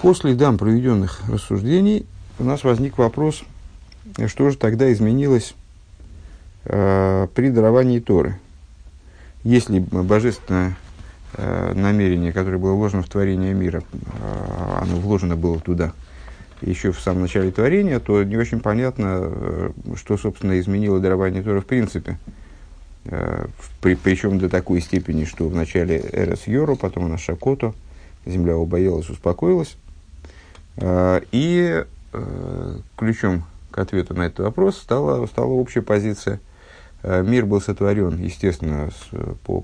По следам проведенных рассуждений у нас возник вопрос, что же тогда изменилось при даровании Торы. Если божественное намерение, которое было вложено в творение мира, оно вложено было туда еще в самом начале творения, то не очень понятно, что, собственно, изменило дарование Торы в принципе. Причем до такой степени, что в начале Эрес Йору, потом у нас Шакото, земля убоялась, успокоилась. И ключом к ответу на этот вопрос стала общая позиция. Мир был сотворен, естественно, в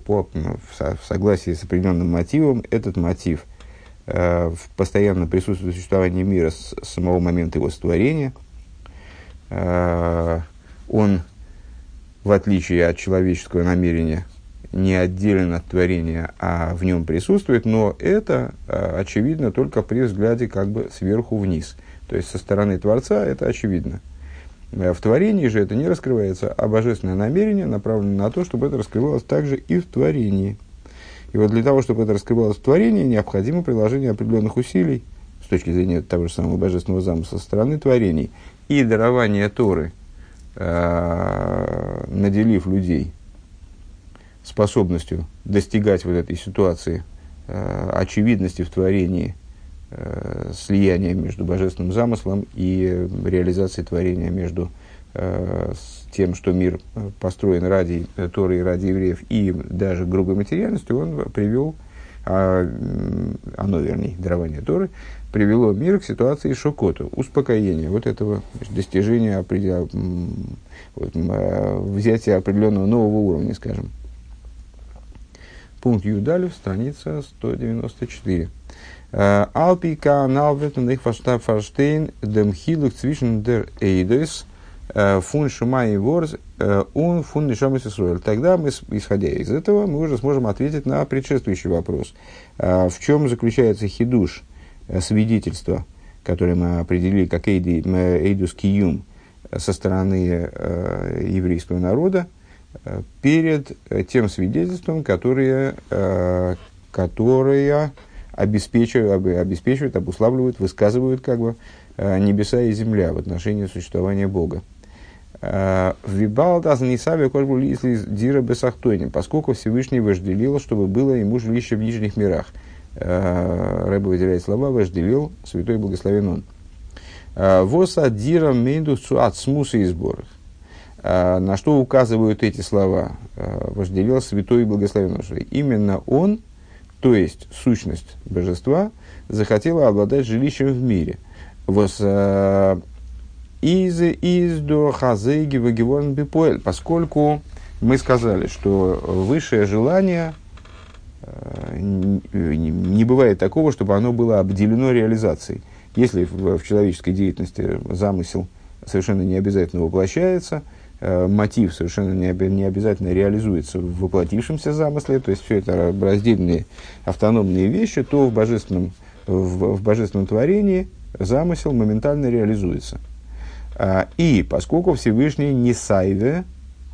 согласии с определенным мотивом. Этот мотив постоянно присутствует в существовании мира с самого момента его сотворения. Он, в отличие от человеческого намерения, не отделен от творения, а в нем присутствует, но это очевидно только при взгляде как бы сверху вниз. То есть со стороны Творца это очевидно. В творении же это не раскрывается, а божественное намерение направлено на то, чтобы это раскрывалось также и в творении. И вот для того, чтобы это раскрывалось в творении, необходимо приложение определенных усилий с точки зрения того же самого божественного замысла со стороны творений. И дарование Торы, наделив людей способностью достигать вот этой ситуации очевидности в творении, слияние между божественным замыслом и реализацией творения между тем, что мир построен ради Торы и ради евреев, и даже грубой материальностью, он привел, дарование Торы, привело мир к ситуации шокота, успокоения, вот этого достижения, взятия определенного нового уровня, скажем. Пункт Юдалев, страница 194. Альпи Каналвертных Фаштейн Демхилук Цвишн Дер Эйдес Фун Шимай ворот Ун Фун нишем из Исраэль. Тогда мы, исходя из этого, мы уже сможем ответить на предшествующий вопрос. В чем заключается хидуш, свидетельство, которое мы определили как Эйдус Киюм со стороны еврейского народа перед тем свидетельством, которое обеспечивают, обуславливают, высказывают как бы небеса и земля в отношении существования Бога. Вибалдас Несайве корбули если дира бесахтойни, поскольку Всевышний вожделил, чтобы было ему жилище в нижних мирах. Рэба выделяет слова «вожделил», святой благословен он. Воз дира мейду отмусай из борах. На что указывают эти слова? Вожделил святой благословен он. Именно он, то есть сущность божества, захотела обладать жилищем в мире. Поскольку мы сказали, что высшее желание не бывает такого, чтобы оно было обделено реализацией. Если в человеческой деятельности замысел совершенно не обязательно воплощается, мотив совершенно не обязательно реализуется в воплотившемся замысле, то есть все это раздельные автономные вещи, то в божественном творении замысел моментально реализуется. И поскольку Всевышний Несайве,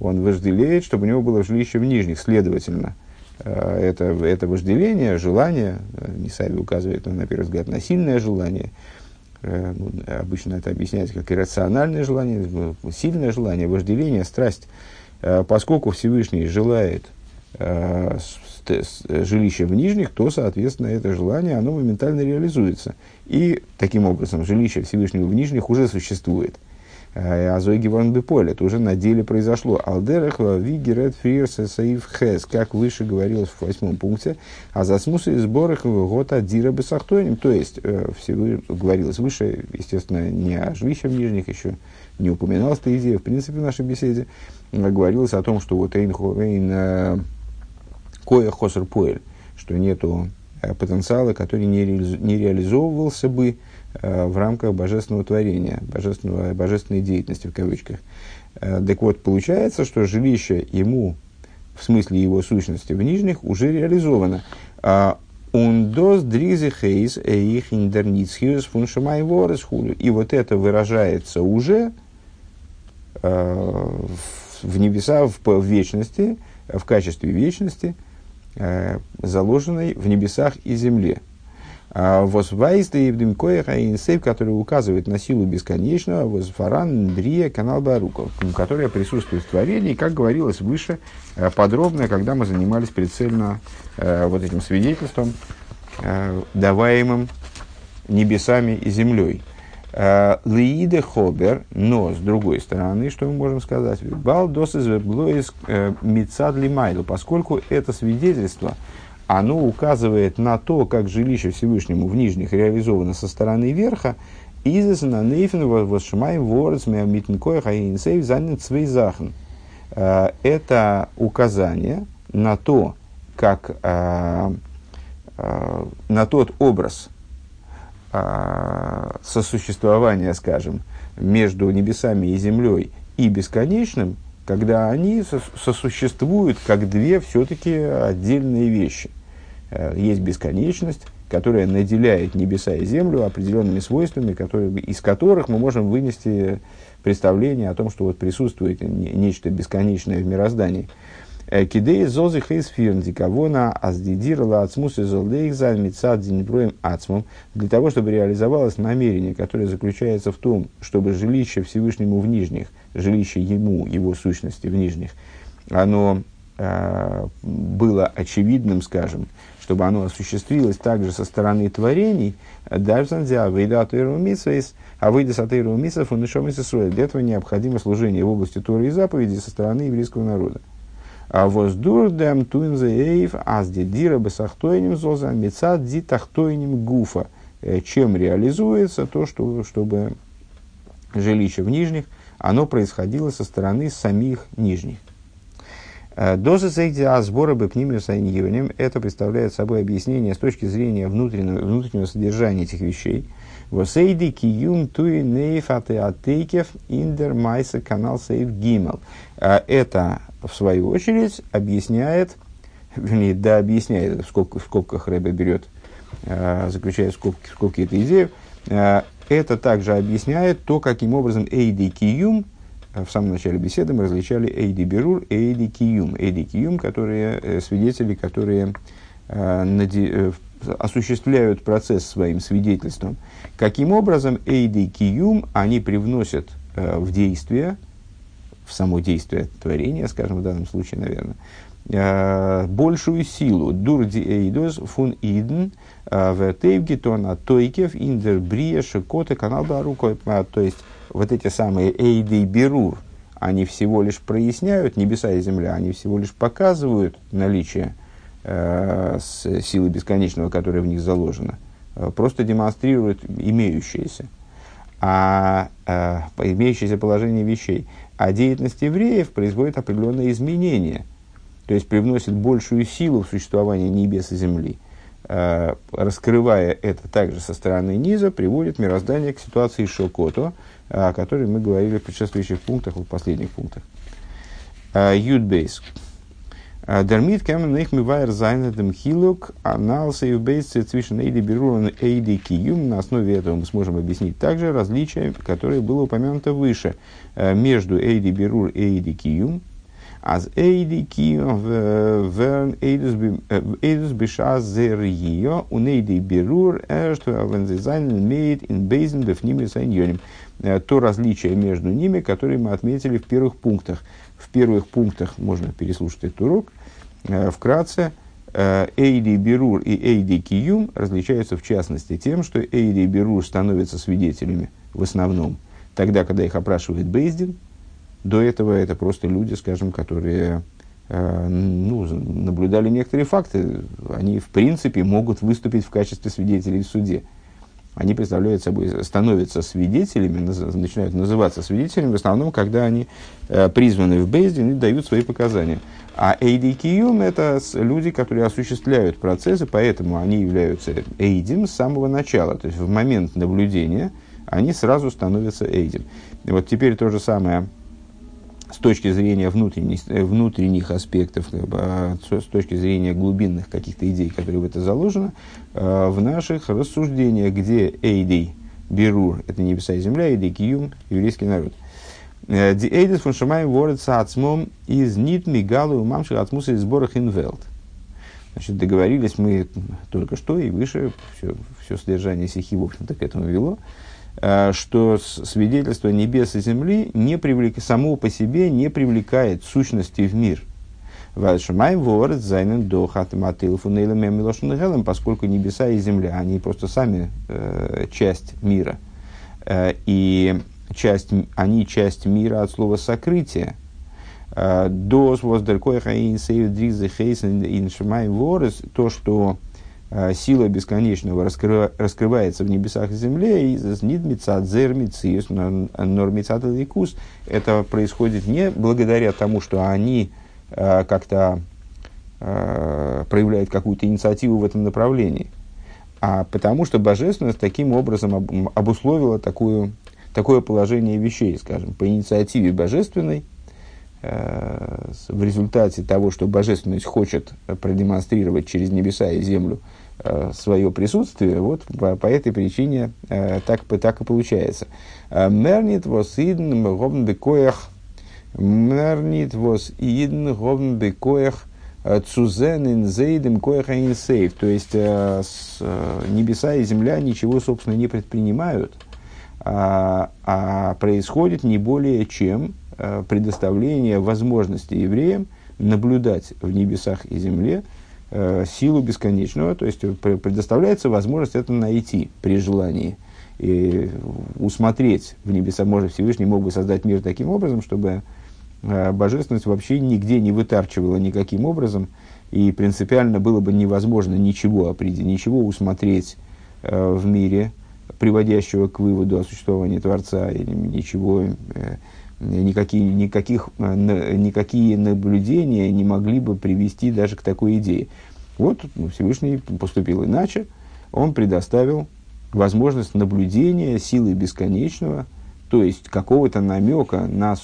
он вожделеет, чтобы у него было жилище в нижних, следовательно, это вожделение, желание, Несайве указывает, на первый взгляд, на сильное желание, обычно это объясняется как иррациональное желание, сильное желание, вожделение, страсть. Поскольку Всевышний желает жилища в нижних, то, соответственно, это желание, оно моментально реализуется. И, таким образом, жилище Всевышнего в нижних уже существует. Азуй Геворгий Поль, это уже на деле произошло. Алдерех Вигеред Фиерса Саив Хес, как выше говорилось в 8 пункте, азасмусы из Борахинвелт гота дира бесахтойним, то есть все говорилось выше, естественно, не о жилище в нижних, еще не упоминалась эта идея, в принципе, в нашей беседе говорилось о том, что вот Ринху Рин Коя Хосер Поль, что нету потенциала, который не реализовывался бы в рамках божественного творения, божественной деятельности в кавычках. Так вот, получается, что жилище ему, в смысле его сущности в нижних, уже реализовано. Ундос дрізе хейс эйхиндер фун Шимай ворот. И вот это выражается уже в небеса, в вечности, в качестве вечности, заложенной в небесах и земле. Воз Вайста и Вдим Койра и Инсейв, который указывает на силу бесконечного, Воз Фарандрия, Канал Баруков, которая присутствует в творении, как говорилось выше подробно, когда мы занимались прицельно вот этим свидетельством, даваемым небесами и землей. Лейде Ходер, но с другой стороны, что мы можем сказать? Балдос из Блоис мицад ли Майду, поскольку это свидетельство, оно указывает на то, как жилище Всевышнему в Нижних реализовано со стороны верха. Изис на нейфен воз Шимай ворот митнкоя хаинсей занят свои захн. Это указание на то, как на тот образ сосуществования, скажем, между небесами и землей и бесконечным, когда они сосуществуют как две все-таки отдельные вещи. Есть бесконечность, которая наделяет небеса и землю определенными свойствами, которые, из которых мы можем вынести представление о том, что вот присутствует нечто бесконечное в мироздании. Кидей зозы хейсфирн диковона аздидирла ацмус из олдейхзан мицад зенеброем ацмом, для того, чтобы реализовалось намерение, которое заключается в том, чтобы жилище Всевышнему в Нижних, жилище ему, его сущности в Нижних, оно было очевидным, скажем, чтобы оно осуществилось также со стороны творений, дарзанзя авейда атейрумисвейс, авейда сатейрумисов он нишем из Исраэль. Для этого необходимо служение в области Торы и заповедей со стороны еврейского народа. Воздурдем туинзеев аздидира бесахтойним зоза мецад дитахтойним гуфа. Чем реализуется то, что, чтобы жилище в Нижних, оно происходило со стороны самих Нижних. Дозы сейдиа сбора бэпнимию сайньевнем. Это представляет собой объяснение с точки зрения внутреннего содержания этих вещей. Восейди киюм туи нейфаты атейкев индер майса канал сейв гимал. Это, в свою очередь, объясняет, вернее, да, объясняет, в скобках Рэба берет, заключает в скобки эту идею, это также объясняет то, каким образом эйди киюм, в самом начале беседы мы различали эйди берур, эйди киюм. Эйди киюм, которые свидетели, которые осуществляют процесс своим свидетельством. Каким образом эйди киюм они привносят в действие, в само действие творения, скажем, в данном случае, наверное, большую силу. Дурди эйдос фун идн вертейвгитон атойкев индер брия шакото канал баруков. То есть, вот эти самые эйдей берур, они всего лишь проясняют небеса и земля, они всего лишь показывают наличие силы бесконечного, которая в них заложена, просто демонстрируют имеющееся. Имеющееся положение вещей, а деятельность евреев производит определенные изменения, то есть привносит большую силу в существование небес и земли, раскрывая это также со стороны низа, приводит мироздание к ситуации Шакото, о которой мы говорили в предшествующих пунктах, в последних пунктах. Ютбейс. Дермит кэмэн их мивайр зайнэдэм хилок аналса юбейсцы цвишн эйди беруран эйди киюм. На основе этого мы сможем объяснить также различие, которое было упомянуто выше, между эйди берур и эйди киюм. Аз эйди киюм верн эйдус бешаз зэр йо ун эйди берур эршту авэнзэ зайнэн мейд ин бейзэн бэфними сайньоним. То различие между ними, которое мы отметили в первых пунктах. В первых пунктах можно переслушать этот урок. Вкратце, Эйди Берур и Эйди Киюм различаются в частности тем, что Эйди Берур становятся свидетелями в основном тогда, когда их опрашивает Бейздин. До этого это просто люди, скажем, которые наблюдали некоторые факты. Они, в принципе, могут выступить в качестве свидетелей в суде. Они представляют собой, становятся свидетелями, начинают называться свидетелями в основном, когда они призваны в Бейс-Дин и дают свои показания. А Эйди Киюм – это люди, которые осуществляют процессы, поэтому они являются Эйдим с самого начала. То есть, в момент наблюдения они сразу становятся Эйдим. И вот теперь то же самое с точки зрения внутренних аспектов, с точки зрения глубинных каких-то идей, которые в это заложено, в наших рассуждениях, где Эйдей Берур – это небеса и земля, Эйдей Киюм – еврейский народ. «Ди Эйдес фон Шимай ворот саацмом из Нитмигаллы, Умамши отмусай из Борахинвелт». Значит, договорились мы только что и выше, все содержание сихи, в общем-то, к этому вело, что свидетельство небес и земли само по себе не привлекает сущности в мир. Нашимаймворс зайнен до хатматилфунейла мемалешунегалам, поскольку небеса и земля, они просто сами часть мира. И они часть мира от слова «сокрытие». «Дос воз саив дризе хейс эйхиндер шимай ворот», то, что сила бесконечного раскрывается в небесах и земле, «изис нитмицат зермициус нормицат ликус», это происходит не благодаря тому, что они как-то проявляют какую-то инициативу в этом направлении, а потому что божественность таким образом обусловила такое положение вещей, скажем, по инициативе божественной. В результате того, что божественность хочет продемонстрировать через небеса и землю свое присутствие, вот по этой причине так и получается. Мернит вос идн говн бекоях цузен инзейдем коях инсейв. То есть, небеса и земля ничего, собственно, не предпринимают, а происходит не более чем предоставление возможности евреям наблюдать в небесах и земле силу бесконечного, то есть предоставляется возможность это найти при желании и усмотреть в небесах. Может, Всевышний мог бы создать мир таким образом, чтобы божественность вообще нигде не вытарчивала никаким образом, и принципиально было бы невозможно ничего усмотреть в мире, приводящего к выводу о существовании Творца, или ничего... Никакие наблюдения не могли бы привести даже к такой идее. Вот Всевышний поступил иначе. Он предоставил возможность наблюдения силы бесконечного, то есть какого-то намека на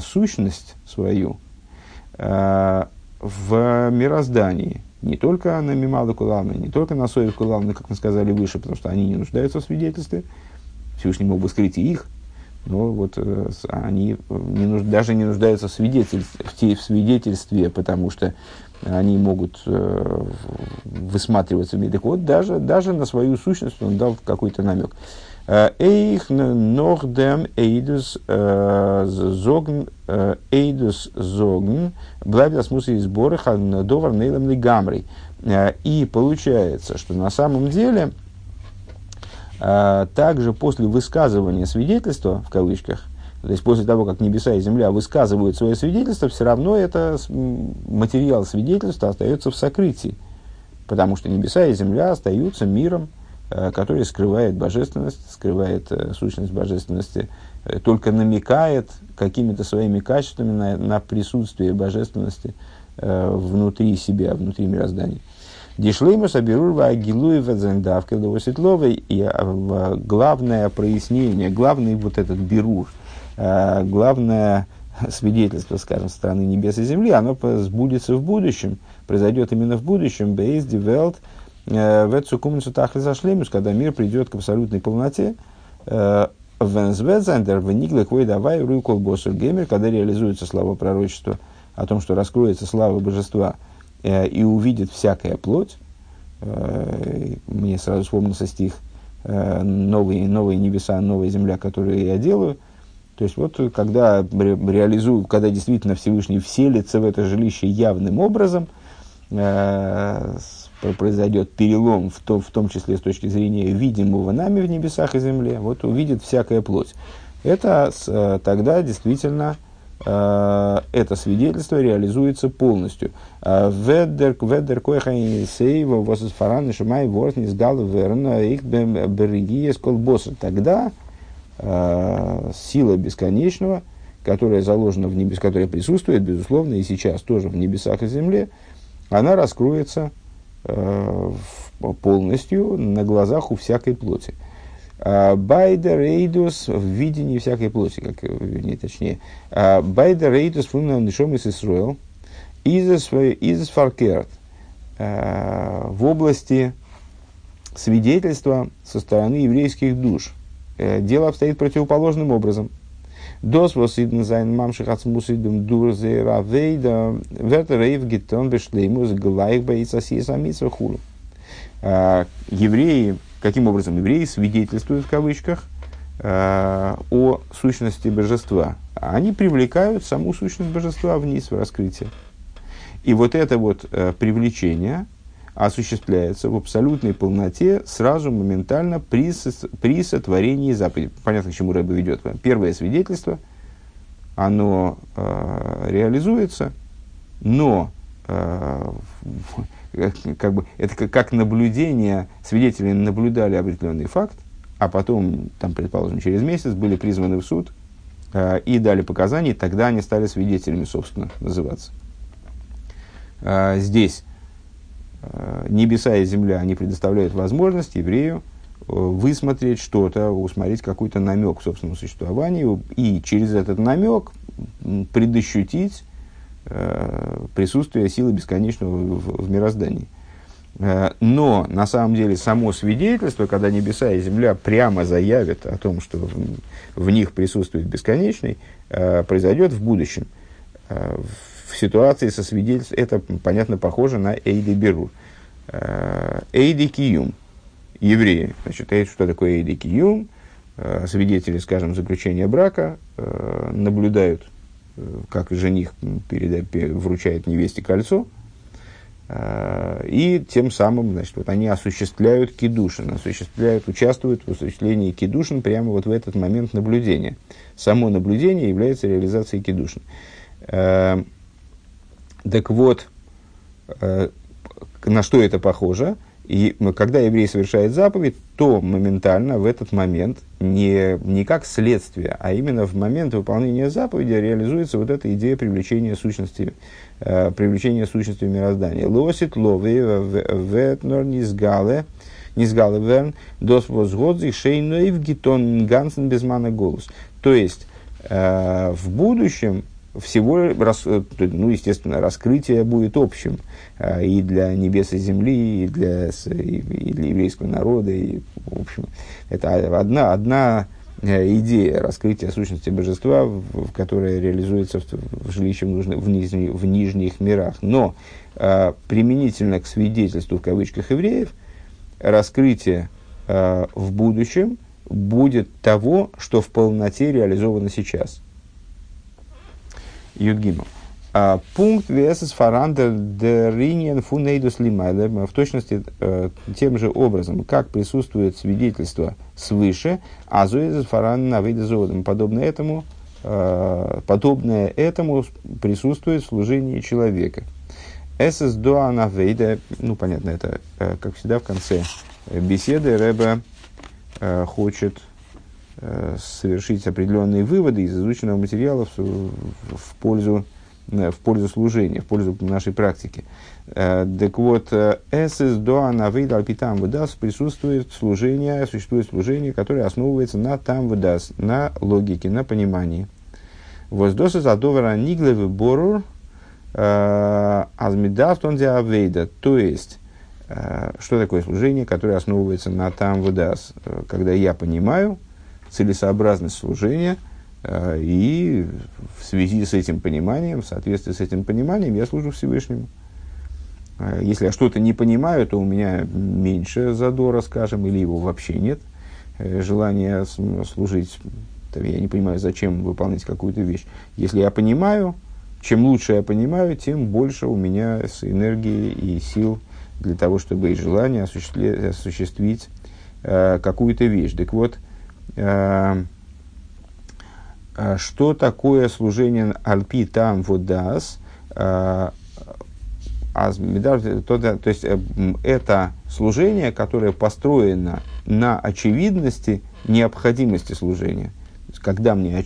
сущность свою в мироздании. Не только на Мемале Кулану, не только на Совев Кулану, как мы сказали выше, потому что они не нуждаются в свидетельстве. Всевышний мог бы скрыть и их. Но вот они даже не нуждаются в свидетельстве, потому что они могут высматриваться в мире. Так вот, даже на свою сущность он дал какой-то намек. «Эйх нохдем эйдус зогн, эйдус зогн, блавидас мусы изборы хандовар нейлам лигамрей». И получается, что на самом деле... Также после высказывания свидетельства, в кавычках, то есть после того, как небеса и земля высказывают свое свидетельство, все равно это материал свидетельства остается в сокрытии, потому что небеса и земля остаются миром, который скрывает божественность, скрывает сущность божественности, только намекает какими-то своими качествами на присутствие божественности внутри себя, внутри мироздания. Дишлеймус аберурва агилуева дзендавка довосетловой. И главное прояснение, главный вот этот берур, главное свидетельство, скажем, страны небес и земли, оно сбудется в будущем, произойдет именно в будущем. Бейс девелт вэцукумницу тахлиза шлеймус, когда мир придет к абсолютной полноте. Вензвэдзендер вэниглэ квой давай рюкол босур геймер, когда реализуется слава пророчества о том, что раскроется слава божества и увидит всякая плоть. Мне сразу вспомнился стих «Новые небеса, новая земля, которые я делаю». То есть, вот когда реализую, когда действительно Всевышний вселится в это жилище явным образом, произойдет перелом, в том числе с точки зрения видимого нами в небесах и земле, вот увидит всякая плоть. Это тогда действительно... это свидетельство реализуется полностью. Ведер койха и сейва воз фарандрия шимай ворот не сдал верно их берегие сколбоса. Тогда сила бесконечного, которая заложена в небесах, которая присутствует, безусловно, и сейчас тоже в небесах и земле, она раскроется полностью на глазах у всякой плоти. Байда рейдус в видении всякой плоти, как не точнее. Байда рейдус умном нишем из Исраэль. Изис фаркерт в области свидетельства со стороны еврейских душ. Дело обстоит противоположным образом. Дос вос идн зайн мамши отмусай дум дур зе равейда вертер рейв гитон бешлеймус глайх боится сиесамица хулу. Евреи, каким образом евреи свидетельствуют в кавычках о сущности божества? Они привлекают саму сущность божества вниз в раскрытие. И вот это вот привлечение осуществляется в абсолютной полноте сразу, моментально, при сотворении заповеди. Понятно, к чему Рэба ведет. Первое свидетельство, оно реализуется, но как бы, это как наблюдение, свидетели наблюдали определенный факт, а потом, там, предположим, через месяц были призваны в суд и дали показания, и тогда они стали свидетелями, собственно, называться. Здесь небеса и земля, они предоставляют возможность еврею высмотреть что-то, усмотреть какой-то намек к собственному существованию и через этот намек предощутить присутствие силы бесконечного в мироздании. Но на самом деле само свидетельство, когда небеса и земля прямо заявят о том, что в них присутствует бесконечный, произойдет в будущем. В ситуации со свидетельством это, понятно, похоже на Эйди Берур. Эйди Киюм. Евреи. Значит, что такое Эйди Киюм? Свидетели, скажем, заключения брака наблюдают, как жених вручает невесте кольцо. И тем самым, значит, вот они осуществляют кидушин, участвуют в осуществлении кидушин прямо вот в этот момент наблюдения. Само наблюдение является реализацией кидушин. Так вот, на что это похоже? И когда еврей совершает заповедь, то моментально в этот момент, не как следствие, а именно в момент выполнения заповеди реализуется вот эта идея привлечения сущности мироздания. Лосит лови ветнор низгале, низгале верн, дос возгодзих шейноев гитон гансен безмана голос. То есть, в будущем, естественно, раскрытие будет общим и для небес и земли, и для еврейского народа. И, в общем, это одна идея раскрытия сущности божества, которая реализуется в жилищем в нижних мирах. Но применительно к свидетельству, в кавычках, евреев, раскрытие в будущем будет того, что в полноте реализовано сейчас. Юдгимов. Пункт весес фарандрия фунейдус лимайле. В точности тем же образом, как присутствует свидетельство свыше, азуй фаранна выдезоводом. Подобное этому присутствует в служении человека. Эсэс доана вейда. Ну, понятно, это, как всегда, в конце беседы Рэба хочет совершить определенные выводы из изученного материала в пользу служения, в пользу нашей практики. Так вот, «Эсэс доана вейда альпи тамвы дас» существует служение, которое основывается на тамвы дас, на логике, на понимании. «Воздосы задовара ниглевы борур азмидас тонзи авейда». То есть, что такое служение, которое основывается на тамвы дас? Когда я понимаю целесообразность служения, и в связи с этим пониманием, в соответствии с этим пониманием, я служу Всевышнему. Если я что-то не понимаю, то у меня меньше задора, скажем, или его вообще нет. Желание служить, я не понимаю, зачем выполнять какую-то вещь. Если я понимаю, чем лучше я понимаю, тем больше у меня энергии и сил для того, чтобы и желание осуществить какую-то вещь. Так вот, что такое служение «Альпи тамвы дас»? То есть, это служение, которое построено на очевидности необходимости служения. Для меня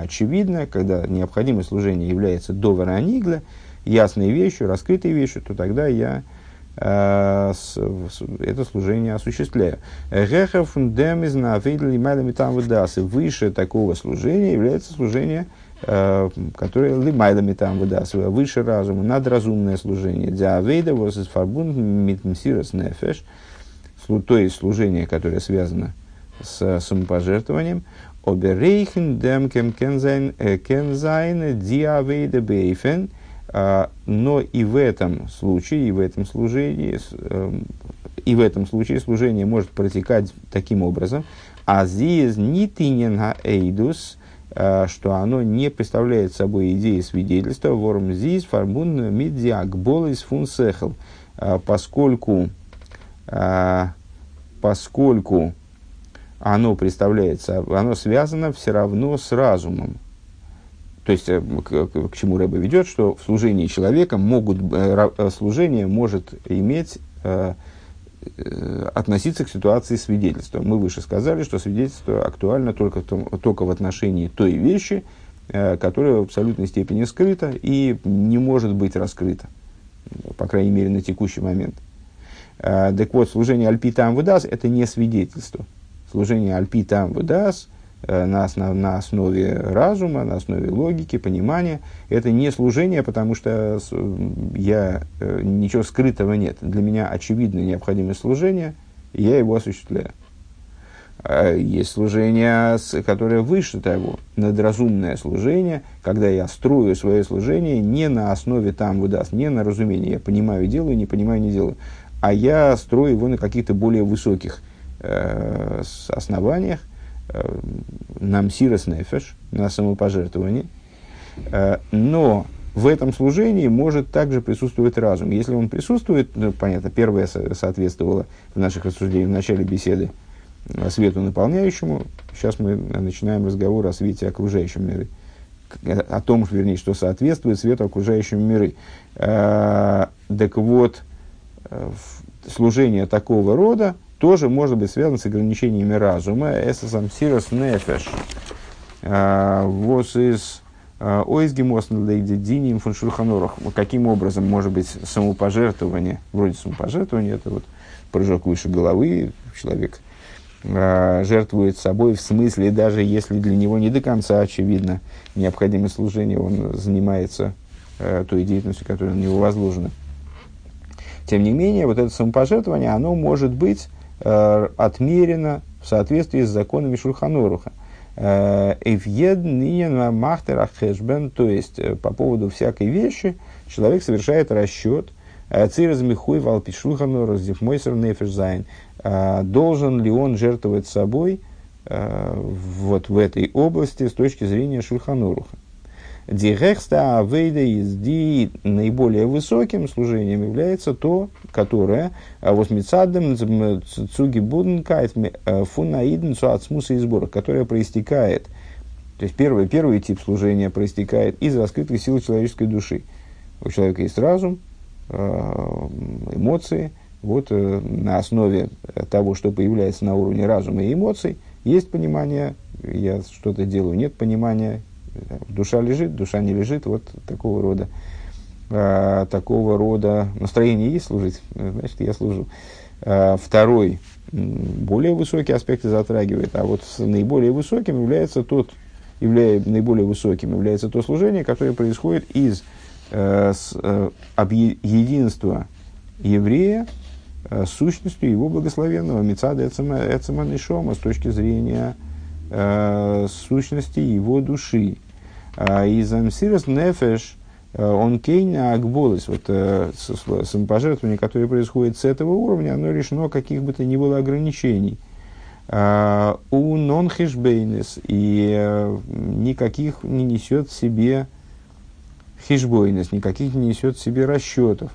очевидно, когда необходимость служения является довара анигла, ясной вещью, раскрытой вещью, то тогда я это служение осуществляю. Выше такого служения является служение, которое лимайлами там выдаст, выше разума, надразумное служение. То есть служение, которое связано с самопожертвованием. Оберейхен демкем кензайн диавейда бейфен. Но и в этом случае, и в этом случае служение может протекать таким образом. Азиз нитиненга эйдус, что оно не представляет собой идеи свидетельства. Ворм зиз фарбун мидиак болис фунсехл, поскольку оно представляется, оно связано все равно с разумом. То есть, к чему Рэба ведет, что в служении человека служение может иметь, относиться к ситуации свидетельства. Мы выше сказали, что свидетельство актуально только в отношении той вещи, которая в абсолютной степени скрыта и не может быть раскрыта, по крайней мере, на текущий момент. Так вот, служение «Альпи Тамвы Дас» – это не свидетельство. Служение «Альпи Тамвы Дас» на основе разума, на основе логики, понимания. Это не служение, потому что ничего скрытого нет. Для меня очевидно необходимое служение, и я его осуществляю. Есть служение, которое выше того, надразумное служение, когда я строю свое служение не на основе там выдаст, не на разумении. Я понимаю, делаю, не понимаю, не делаю. А я строю его на каких-то более высоких основаниях, на мсирос нефеш, на самопожертвование. Но в этом служении может также присутствовать разум. Если он присутствует, ну, понятно, первое соответствовало в наших рассуждениях в начале беседы свету наполняющему. Сейчас мы начинаем разговор о свете окружающем миры. О том, вернее, что соответствует свету окружающему миры. Так вот, служение такого рода тоже может быть связано с ограничениями разума. Эсэсам сирос нефеш. Воз из ойсгемос на лейде диним фон шульханурух. Каким образом может быть самопожертвование? Вроде самопожертвование, это вот прыжок выше головы. Человек жертвует собой, в смысле, даже если для него не до конца очевидно необходимое служение, он занимается той деятельностью, которая на него возложена. Тем не менее, вот это самопожертвование, оно может быть отмерено в соответствии с законами Шульханоруха. То есть, по поводу всякой вещи человек совершает расчет. Должен ли он жертвовать собой вот в этой области с точки зрения Шульханоруха? Дирекста авейда изди, наиболее высоким служением является то, которое восмицаддем цуги буднкайт фунаидн цуацмуса избора, которое проистекает, то есть первый тип служения проистекает из раскрытой силы человеческой души. У человека есть разум, эмоции. Вот на основе того, что появляется на уровне разума и эмоций, есть понимание, я что-то делаю, нет понимания. Душа лежит, душа не лежит, вот такого рода настроение есть служить, значит, я служу. Второй, более высокие аспекты затрагивает, а вот наиболее высоким является то служение, которое происходит из единства еврея с сущностью его благословенного, мицада эцеман нишома, с точки зрения сущности его души. Из амсирос нефеш он кейна акболес. Вот самопожертвование, которое происходит с этого уровня, оно лишено каких бы то ни было ограничений. У нон хешбейнес, и никаких не несет в себе хешбойнес, никаких не несет в себе расчетов.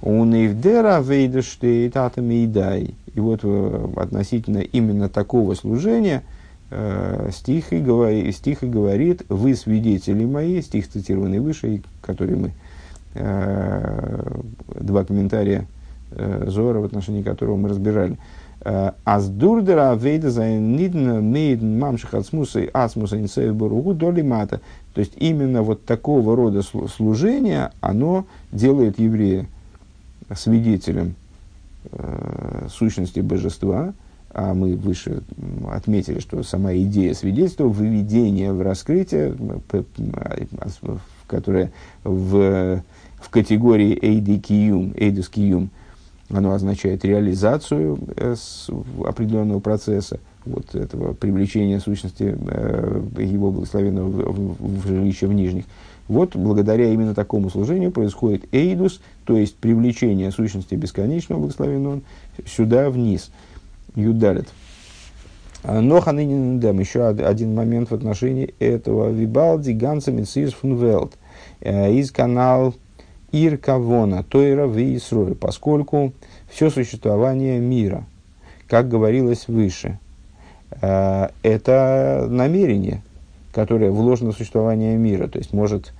У нейвдера вейдештейт атами идай. И вот относительно именно такого служения стих и говорит: «Вы свидетели мои», стих, цитированный выше, который мы, два комментария Зора, в отношении которого мы разбирали. «Аздурдера вейда зайнидна мейдн мамших ацмусай ацмусай несайв боругу долимата». То есть, именно вот такого рода служение, оно делает еврея свидетелем сущности божества. А мы выше отметили, что сама идея свидетельства, выведение в раскрытие, которое в категории «эйдис киюм», Оно означает реализацию определенного процесса, вот этого привлечения сущности его благословенного в жилище в Нижних. Вот благодаря именно такому служению происходит эйдус, то есть привлечение сущности бесконечного благословенного сюда вниз. Юдалит. Но ханынин дам. Еще один момент в отношении этого. Вибалди ганса митсирс фунвелт. Из канал Иркавона, Тойра в Исрой, поскольку все существование мира, как говорилось выше, это намерение, которое вложено в существование мира, то есть может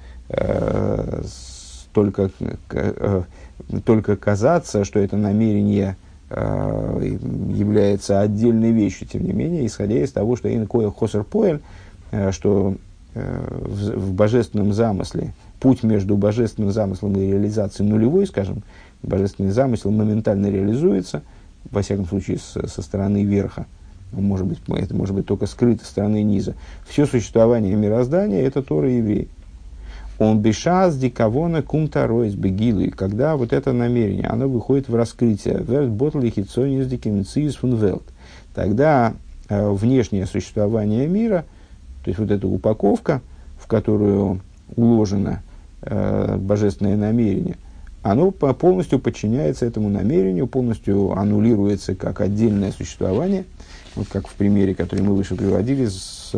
только казаться, что это намерение является отдельной вещью, тем не менее, исходя из того, что Ин Коя Хосер Поль, что в божественном замысле, путь между божественным замыслом и реализацией нулевой, скажем, божественный замысел моментально реализуется, во всяком случае, со стороны верха. Может быть, это может быть только скрыто со стороны низа. Все существование мироздания – это Тора и еврей. Он бешаз диковона кумтаройс бегилы. Когда вот это намерение, оно выходит в раскрытие. Верт ботли хитсонис дикемциис фунвелт. Тогда внешнее существование мира, то есть вот эта упаковка, в которую уложено божественное намерение, оно полностью подчиняется этому намерению, полностью аннулируется как отдельное существование. Вот как в примере, который мы выше приводили, с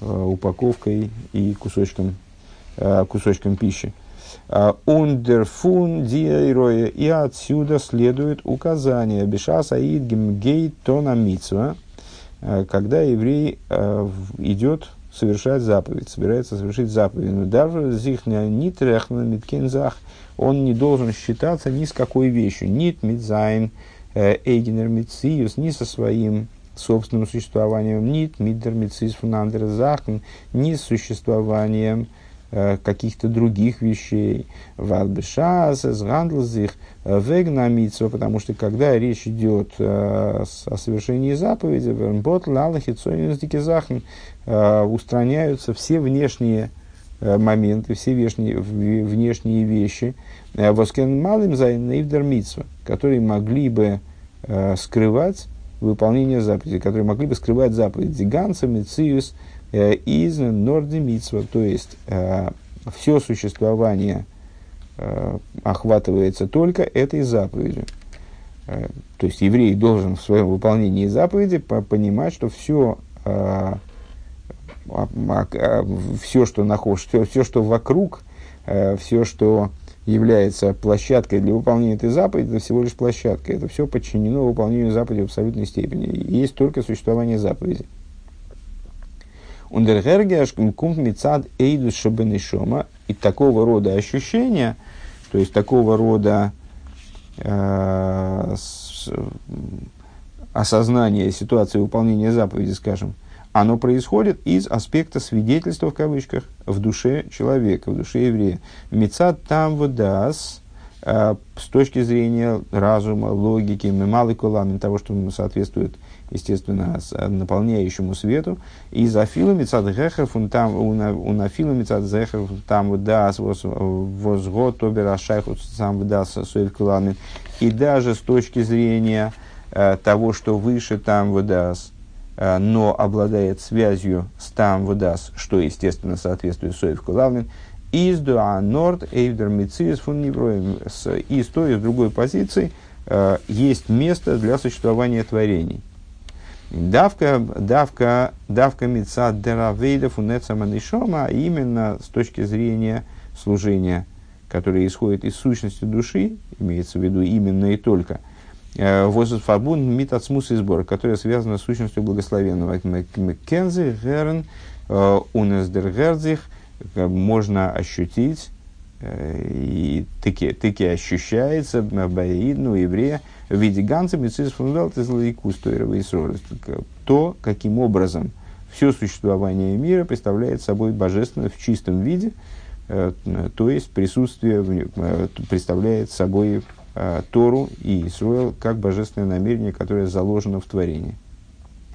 упаковкой и кусочком пищи. «Ундерфун диэйроя». И отсюда следует указание. «Бешас аид гимгей тона митсва». Когда еврей идет совершать заповедь, собирается совершить заповедь. «Но даже зихня нитрехна миткензах». Он не должен считаться ни с какой вещью. «Нит митзайн». Эйгенер Митсиюс, ни со своим собственным существованием, ни Миддер Митсиюс Фунандер Захн, ни с существованием каких-то других вещей. Вардбешас, Сгандлзих, Вегна Митсва, потому что когда речь идет о совершении заповеди, Вернбот, Лалахи, Цонинус, Дики Захн, устраняются все внешние моменты, все внешние вещи, воскен малым заинейвдер митсва, которые могли бы скрывать выполнение заповеди, которые могли бы скрывать заповедь диганца митсиус из норди митсва, то есть все существование охватывается только этой заповедью. То есть еврей должен в своем выполнении заповеди понимать, что все, что вокруг, все, что является площадкой для выполнения этой заповеди, это всего лишь площадка. Это все подчинено выполнению заповеди в абсолютной степени. Есть только существование заповеди. И такого рода ощущения, то есть такого рода осознание ситуации выполнения заповеди, скажем, оно происходит из аспекта свидетельства, в кавычках, в душе человека, в душе еврея. Мицад там выдаст, с точки зрения разума, логики, мемале кулану, того, что соответствует, естественно, наполняющему свету. Из афила мицад гехер фун там, унафила мицад зехер фун там выдаст, возго тобера шайху сам выдаст, совев кулану. И даже с точки зрения того, что выше там выдаст, но обладает связью с там выдаст, что, естественно, соответствует Саив Хес. Из дуанорд эйвдер митсиус фун невроем. И с той, и с другой позиции есть место для существования творений. Давка митсад деравейда фунецаман ишома, именно с точки зрения служения, которое исходит из сущности души, имеется в виду именно и только, «Воз фарбун мит отмус и сбор», которая связана с сущностью благословенного. «Кензи герн унес дер гердзих», можно ощутить, и таки ощущается баидну, еврея, в виде ганца митсис фунвелт из лаикус тойрова и сорос. То, каким образом все существование мира представляет собой божественное в чистом виде, то есть присутствие представляет собой Тору и Исруэл как божественное намерение, которое заложено в творении.